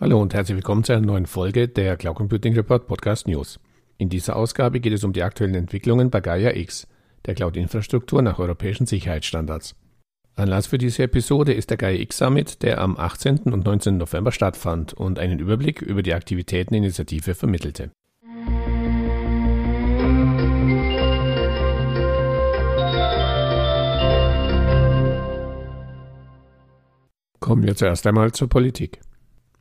Hallo und herzlich willkommen zu einer neuen Folge der Cloud Computing Report Podcast News. In dieser Ausgabe geht es um die aktuellen Entwicklungen bei Gaia-X, der Cloud-Infrastruktur nach europäischen Sicherheitsstandards. Anlass für diese Episode ist der Gaia-X Summit, der am 18. und 19. November stattfand und einen Überblick über die Aktivitäten der Initiative vermittelte. Kommen wir zuerst einmal zur Politik.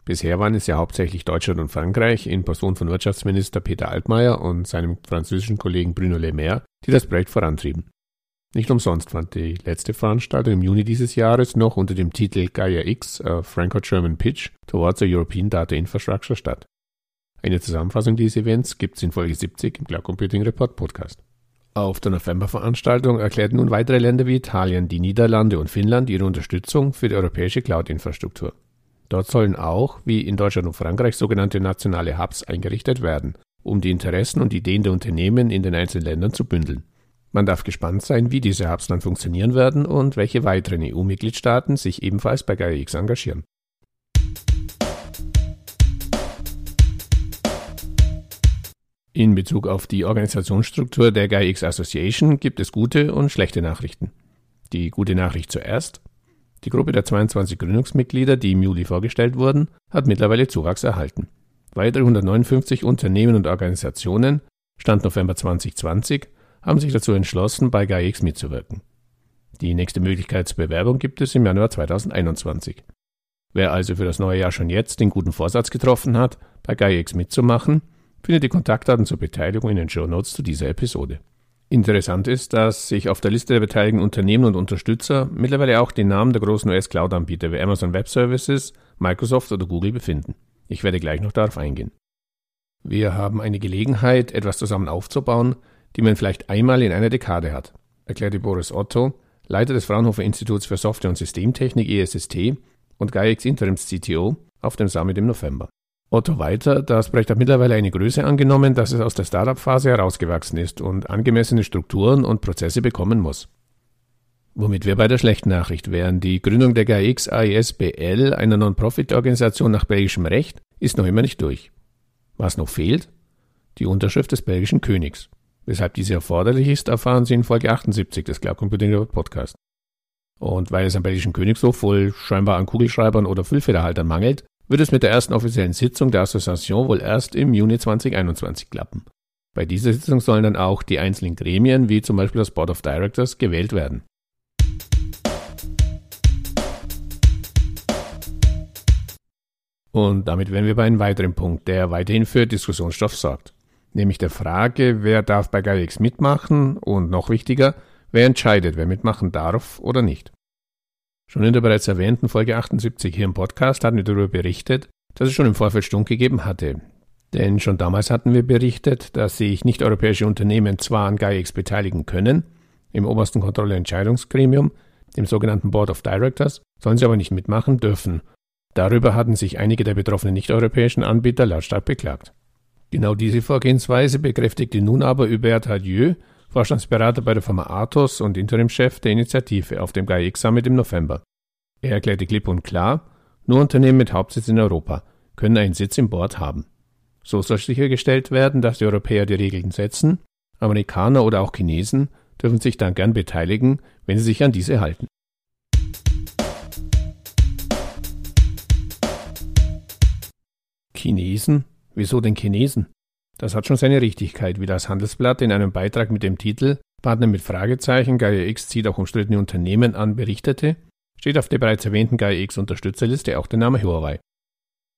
Bisher waren es ja hauptsächlich Deutschland und Frankreich in Person von Wirtschaftsminister Peter Altmaier und seinem französischen Kollegen Bruno Le Maire, die das Projekt vorantrieben. Nicht umsonst fand die letzte Veranstaltung im Juni dieses Jahres noch unter dem Titel Gaia-X, a Franco-German Pitch towards a European Data Infrastructure statt. Eine Zusammenfassung dieses Events gibt's in Folge 70 im Cloud Computing Report Podcast. Auf der Novemberveranstaltung erklärten nun weitere Länder wie Italien, die Niederlande und Finnland ihre Unterstützung für die europäische Cloud-Infrastruktur. Dort sollen auch, wie in Deutschland und Frankreich, sogenannte nationale Hubs eingerichtet werden, um die Interessen und Ideen der Unternehmen in den einzelnen Ländern zu bündeln. Man darf gespannt sein, wie diese Hubs dann funktionieren werden und welche weiteren EU-Mitgliedstaaten sich ebenfalls bei GAIA-X engagieren. In Bezug auf die Organisationsstruktur der GAIA-X Association gibt es gute und schlechte Nachrichten. Die gute Nachricht zuerst. Die Gruppe der 22 Gründungsmitglieder, die im Juli vorgestellt wurden, hat mittlerweile Zuwachs erhalten. Weitere 159 Unternehmen und Organisationen, Stand November 2020, haben sich dazu entschlossen, bei GAIA-X mitzuwirken. Die nächste Möglichkeit zur Bewerbung gibt es im Januar 2021. Wer also für das neue Jahr schon jetzt den guten Vorsatz getroffen hat, bei GAIA-X mitzumachen, findet die Kontaktdaten zur Beteiligung in den Shownotes zu dieser Episode. Interessant ist, dass sich auf der Liste der beteiligten Unternehmen und Unterstützer mittlerweile auch die Namen der großen US-Cloud-Anbieter wie Amazon Web Services, Microsoft oder Google befinden. Ich werde gleich noch darauf eingehen. Wir haben eine Gelegenheit, etwas zusammen aufzubauen, die man vielleicht einmal in einer Dekade hat, erklärte Boris Otto, Leiter des Fraunhofer Instituts für Software und Systemtechnik ESST und GAIA-X Interims CTO auf dem Summit im November. Otto weiter, das Projekt hat mittlerweile eine Größe angenommen, dass es aus der Startup-Phase herausgewachsen ist und angemessene Strukturen und Prozesse bekommen muss. Womit wir bei der schlechten Nachricht wären, die Gründung der Gaia-X AISBL, einer Non-Profit-Organisation nach belgischem Recht, ist noch immer nicht durch. Was noch fehlt? Die Unterschrift des belgischen Königs. Weshalb diese erforderlich ist, erfahren Sie in Folge 78 des Cloud Computing Podcast. Und weil es am belgischen Königshof wohl scheinbar an Kugelschreibern oder Füllfederhaltern mangelt, wird es mit der ersten offiziellen Sitzung der Association wohl erst im Juni 2021 klappen. Bei dieser Sitzung sollen dann auch die einzelnen Gremien, wie zum Beispiel das Board of Directors, gewählt werden. Und damit wären wir bei einem weiteren Punkt, der weiterhin für Diskussionsstoff sorgt. Nämlich der Frage, wer darf bei GAIA-X mitmachen und noch wichtiger, wer entscheidet, wer mitmachen darf oder nicht. Schon in der bereits erwähnten Folge 78 hier im Podcast hatten wir darüber berichtet, dass es schon im Vorfeld Stunk gegeben hatte. Denn schon damals hatten wir berichtet, dass sich nicht-europäische Unternehmen zwar an GAIA-X beteiligen können, im obersten Kontrolle-Entscheidungsgremium, dem sogenannten Board of Directors, sollen sie aber nicht mitmachen dürfen. Darüber hatten sich einige der betroffenen nicht-europäischen Anbieter lautstark beklagt. Genau diese Vorgehensweise bekräftigte nun aber Hubert Tardieu, Vorstandsberater bei der Firma Atos und Interimchef der Initiative auf dem GAIA-X Summit im November. Er erklärte klipp und klar, nur Unternehmen mit Hauptsitz in Europa können einen Sitz im Board haben. So soll sichergestellt werden, dass die Europäer die Regeln setzen, Amerikaner oder auch Chinesen dürfen sich dann gern beteiligen, wenn sie sich an diese halten. Chinesen? Wieso den Chinesen? Das hat schon seine Richtigkeit, wie das Handelsblatt in einem Beitrag mit dem Titel Partner mit Fragezeichen, GAIA-X zieht auch umstrittene Unternehmen an, berichtete, steht auf der bereits erwähnten GAIA-X-Unterstützerliste auch der Name Huawei.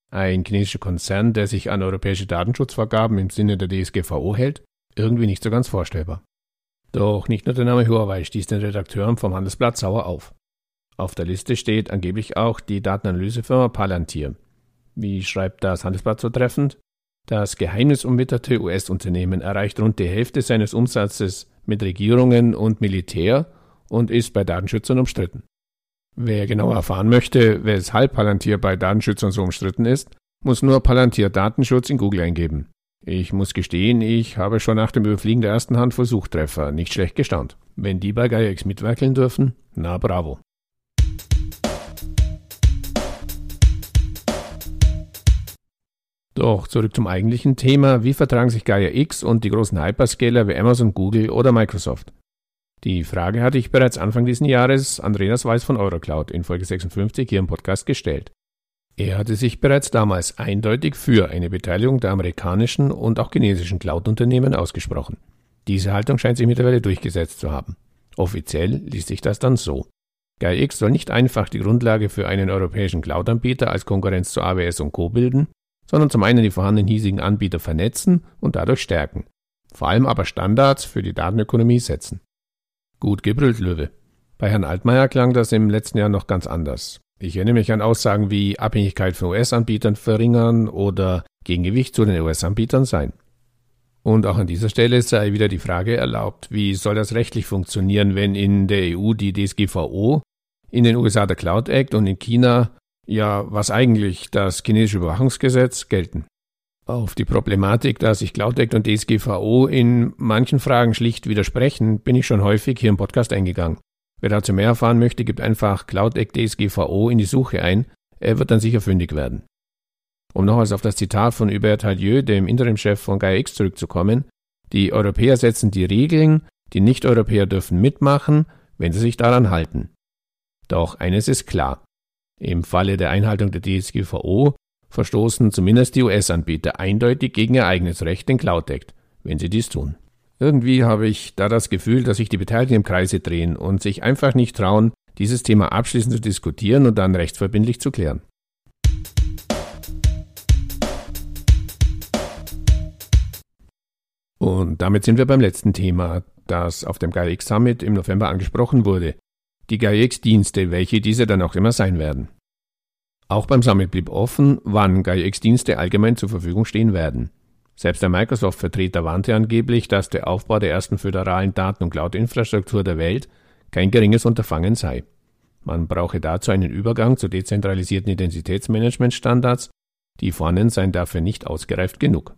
Ein chinesischer Konzern, der sich an europäische Datenschutzvorgaben im Sinne der DSGVO hält, irgendwie nicht so ganz vorstellbar. Doch nicht nur der Name Huawei stieß den Redakteuren vom Handelsblatt sauer auf. Auf der Liste steht angeblich auch die Datenanalysefirma Palantir. Wie schreibt das Handelsblatt so treffend? Das geheimnisumwitterte US-Unternehmen erreicht rund die Hälfte seines Umsatzes mit Regierungen und Militär und ist bei Datenschützern umstritten. Wer genauer erfahren möchte, weshalb Palantir bei Datenschützern so umstritten ist, muss nur Palantir Datenschutz in Google eingeben. Ich muss gestehen, ich habe schon nach dem Überfliegen der ersten Handvoll Suchtreffer nicht schlecht gestaunt. Wenn die bei GAIA-X mitwerkeln dürfen, na bravo. Doch zurück zum eigentlichen Thema. Wie vertragen sich Gaia-X und die großen Hyperscaler wie Amazon, Google oder Microsoft? Die Frage hatte ich bereits Anfang dieses Jahres Andreas Weiß von Eurocloud in Folge 56 hier im Podcast gestellt. Er hatte sich bereits damals eindeutig für eine Beteiligung der amerikanischen und auch chinesischen Cloud-Unternehmen ausgesprochen. Diese Haltung scheint sich mittlerweile durchgesetzt zu haben. Offiziell liest sich das dann so. Gaia-X soll nicht einfach die Grundlage für einen europäischen Cloud-Anbieter als Konkurrenz zu AWS und Co. bilden, sondern zum einen die vorhandenen hiesigen Anbieter vernetzen und dadurch stärken. Vor allem aber Standards für die Datenökonomie setzen. Gut gebrüllt, Löwe. Bei Herrn Altmaier klang das im letzten Jahr noch ganz anders. Ich erinnere mich an Aussagen wie Abhängigkeit von US-Anbietern verringern oder Gegengewicht zu den US-Anbietern sein. Und auch an dieser Stelle sei wieder die Frage erlaubt, wie soll das rechtlich funktionieren, wenn in der EU die DSGVO, in den USA der Cloud Act und in China, ja, was eigentlich das chinesische Überwachungsgesetz, gelten. Auf die Problematik, dass sich Cloud Act und DSGVO in manchen Fragen schlicht widersprechen, bin ich schon häufig hier im Podcast eingegangen. Wer dazu mehr erfahren möchte, gibt einfach Cloud Act DSGVO in die Suche ein, er wird dann sicher fündig werden. Um nochmals auf das Zitat von Hubert Tardieu, dem Interimchef von Gaia-X, zurückzukommen: Die Europäer setzen die Regeln, die Nicht-Europäer dürfen mitmachen, wenn sie sich daran halten. Doch eines ist klar: Im Falle der Einhaltung der DSGVO verstoßen zumindest die US-Anbieter eindeutig gegen ihr eigenes Recht, den Cloud Act, wenn sie dies tun. Irgendwie habe ich da das Gefühl, dass sich die Beteiligten im Kreise drehen und sich einfach nicht trauen, dieses Thema abschließend zu diskutieren und dann rechtsverbindlich zu klären. Und damit sind wir beim letzten Thema, das auf dem Gaia-X Summit im November angesprochen wurde. Die Gaia-X-Dienste, welche diese dann auch immer sein werden. Auch beim Summit blieb offen, wann Gaia-X-Dienste allgemein zur Verfügung stehen werden. Selbst der Microsoft-Vertreter warnte angeblich, dass der Aufbau der ersten föderalen Daten- und Cloud-Infrastruktur der Welt kein geringes Unterfangen sei. Man brauche dazu einen Übergang zu dezentralisierten Identitätsmanagement-Standards, die vorhanden seien dafür nicht ausgereift genug.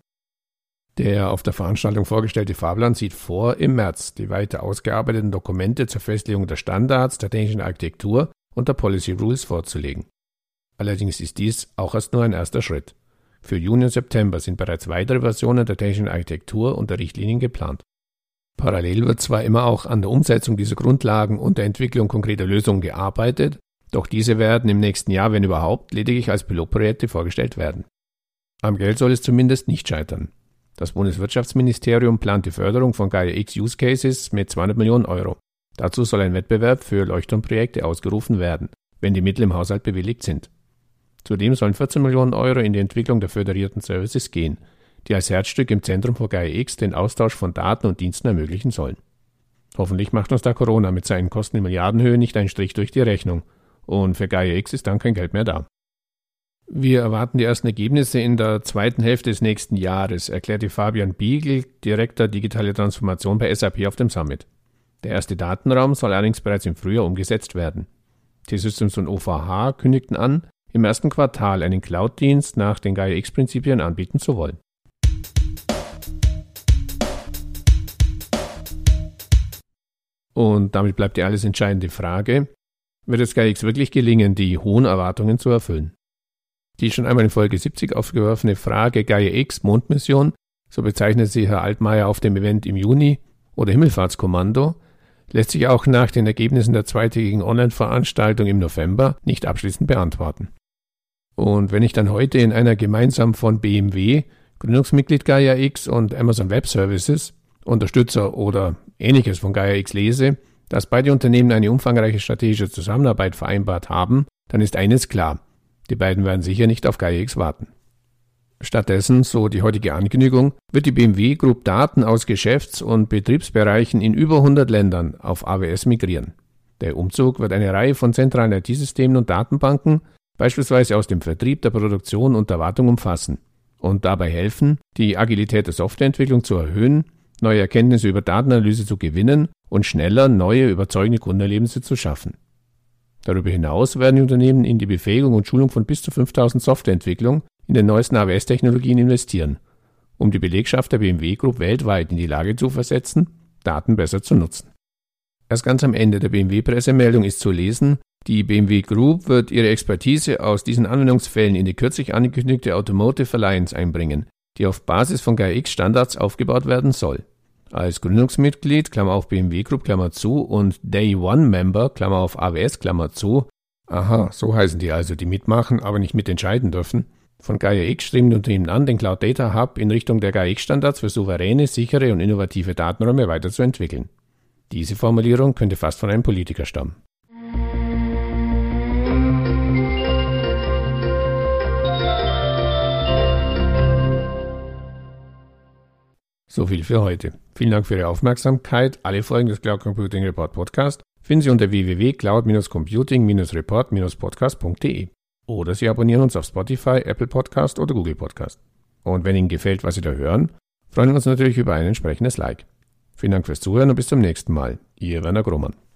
Der auf der Veranstaltung vorgestellte Fahrplan sieht vor, im März die weiter ausgearbeiteten Dokumente zur Festlegung der Standards, der technischen Architektur und der Policy Rules vorzulegen. Allerdings ist dies auch erst nur ein erster Schritt. Für Juni und September sind bereits weitere Versionen der technischen Architektur und der Richtlinien geplant. Parallel wird zwar immer auch an der Umsetzung dieser Grundlagen und der Entwicklung konkreter Lösungen gearbeitet, doch diese werden im nächsten Jahr, wenn überhaupt, lediglich als Pilotprojekte vorgestellt werden. Am Geld soll es zumindest nicht scheitern. Das Bundeswirtschaftsministerium plant die Förderung von Gaia-X Use Cases mit 200 Millionen Euro. Dazu soll ein Wettbewerb für Leuchtturmprojekte ausgerufen werden, wenn die Mittel im Haushalt bewilligt sind. Zudem sollen 14 Millionen Euro in die Entwicklung der föderierten Services gehen, die als Herzstück im Zentrum von Gaia-X den Austausch von Daten und Diensten ermöglichen sollen. Hoffentlich macht uns da Corona mit seinen Kosten in Milliardenhöhe nicht einen Strich durch die Rechnung und für Gaia-X ist dann kein Geld mehr da. Wir erwarten die ersten Ergebnisse in der zweiten Hälfte des nächsten Jahres, erklärte Fabian Biegel, Direktor Digitale Transformation bei SAP auf dem Summit. Der erste Datenraum soll allerdings bereits im Frühjahr umgesetzt werden. T-Systems und OVH kündigten an, im ersten Quartal einen Cloud-Dienst nach den Gaia-X-Prinzipien anbieten zu wollen. Und damit bleibt die alles entscheidende Frage: Wird es Gaia-X wirklich gelingen, die hohen Erwartungen zu erfüllen? Die schon einmal in Folge 70 aufgeworfene Frage Gaia-X Mondmission, so bezeichnet sie Herr Altmaier auf dem Event im Juni, oder Himmelfahrtskommando, lässt sich auch nach den Ergebnissen der zweitägigen Online-Veranstaltung im November nicht abschließend beantworten. Und wenn ich dann heute in einer gemeinsam von BMW, Gründungsmitglied Gaia-X und Amazon Web Services, Unterstützer oder Ähnliches von Gaia-X lese, dass beide Unternehmen eine umfangreiche strategische Zusammenarbeit vereinbart haben, dann ist eines klar: Die beiden werden sicher nicht auf Gaia-X warten. Stattdessen, so die heutige Ankündigung, wird die BMW Group Daten aus Geschäfts- und Betriebsbereichen in über 100 Ländern auf AWS migrieren. Der Umzug wird eine Reihe von zentralen IT-Systemen und Datenbanken, beispielsweise aus dem Vertrieb, der Produktion und der Wartung, umfassen und dabei helfen, die Agilität der Softwareentwicklung zu erhöhen, neue Erkenntnisse über Datenanalyse zu gewinnen und schneller neue, überzeugende Kundenerlebnisse zu schaffen. Darüber hinaus werden die Unternehmen in die Befähigung und Schulung von bis zu 5000 Softwareentwicklung in den neuesten AWS-Technologien investieren, um die Belegschaft der BMW Group weltweit in die Lage zu versetzen, Daten besser zu nutzen. Erst ganz am Ende der BMW-Pressemeldung ist zu lesen, Die BMW Group wird ihre Expertise aus diesen Anwendungsfällen in die kürzlich angekündigte Automotive Alliance einbringen, die auf Basis von Gaia-X Standards aufgebaut werden soll. Als Gründungsmitglied, Klammer auf BMW Group, Klammer zu, und Day One Member, Klammer auf AWS, Klammer zu, aha, so heißen die also, die mitmachen, aber nicht mitentscheiden dürfen, von Gaia-X streben die Unternehmen an, den Cloud Data Hub in Richtung der Gaia-X-Standards für souveräne, sichere und innovative Datenräume weiterzuentwickeln. Diese Formulierung könnte fast von einem Politiker stammen. So viel für heute. Vielen Dank für Ihre Aufmerksamkeit. Alle Folgen des Cloud Computing Report Podcast finden Sie unter www.cloud-computing-report-podcast.de oder Sie abonnieren uns auf Spotify, Apple Podcast oder Google Podcast. Und wenn Ihnen gefällt, was Sie da hören, freuen wir uns natürlich über ein entsprechendes Like. Vielen Dank fürs Zuhören und bis zum nächsten Mal. Ihr Werner Grummann.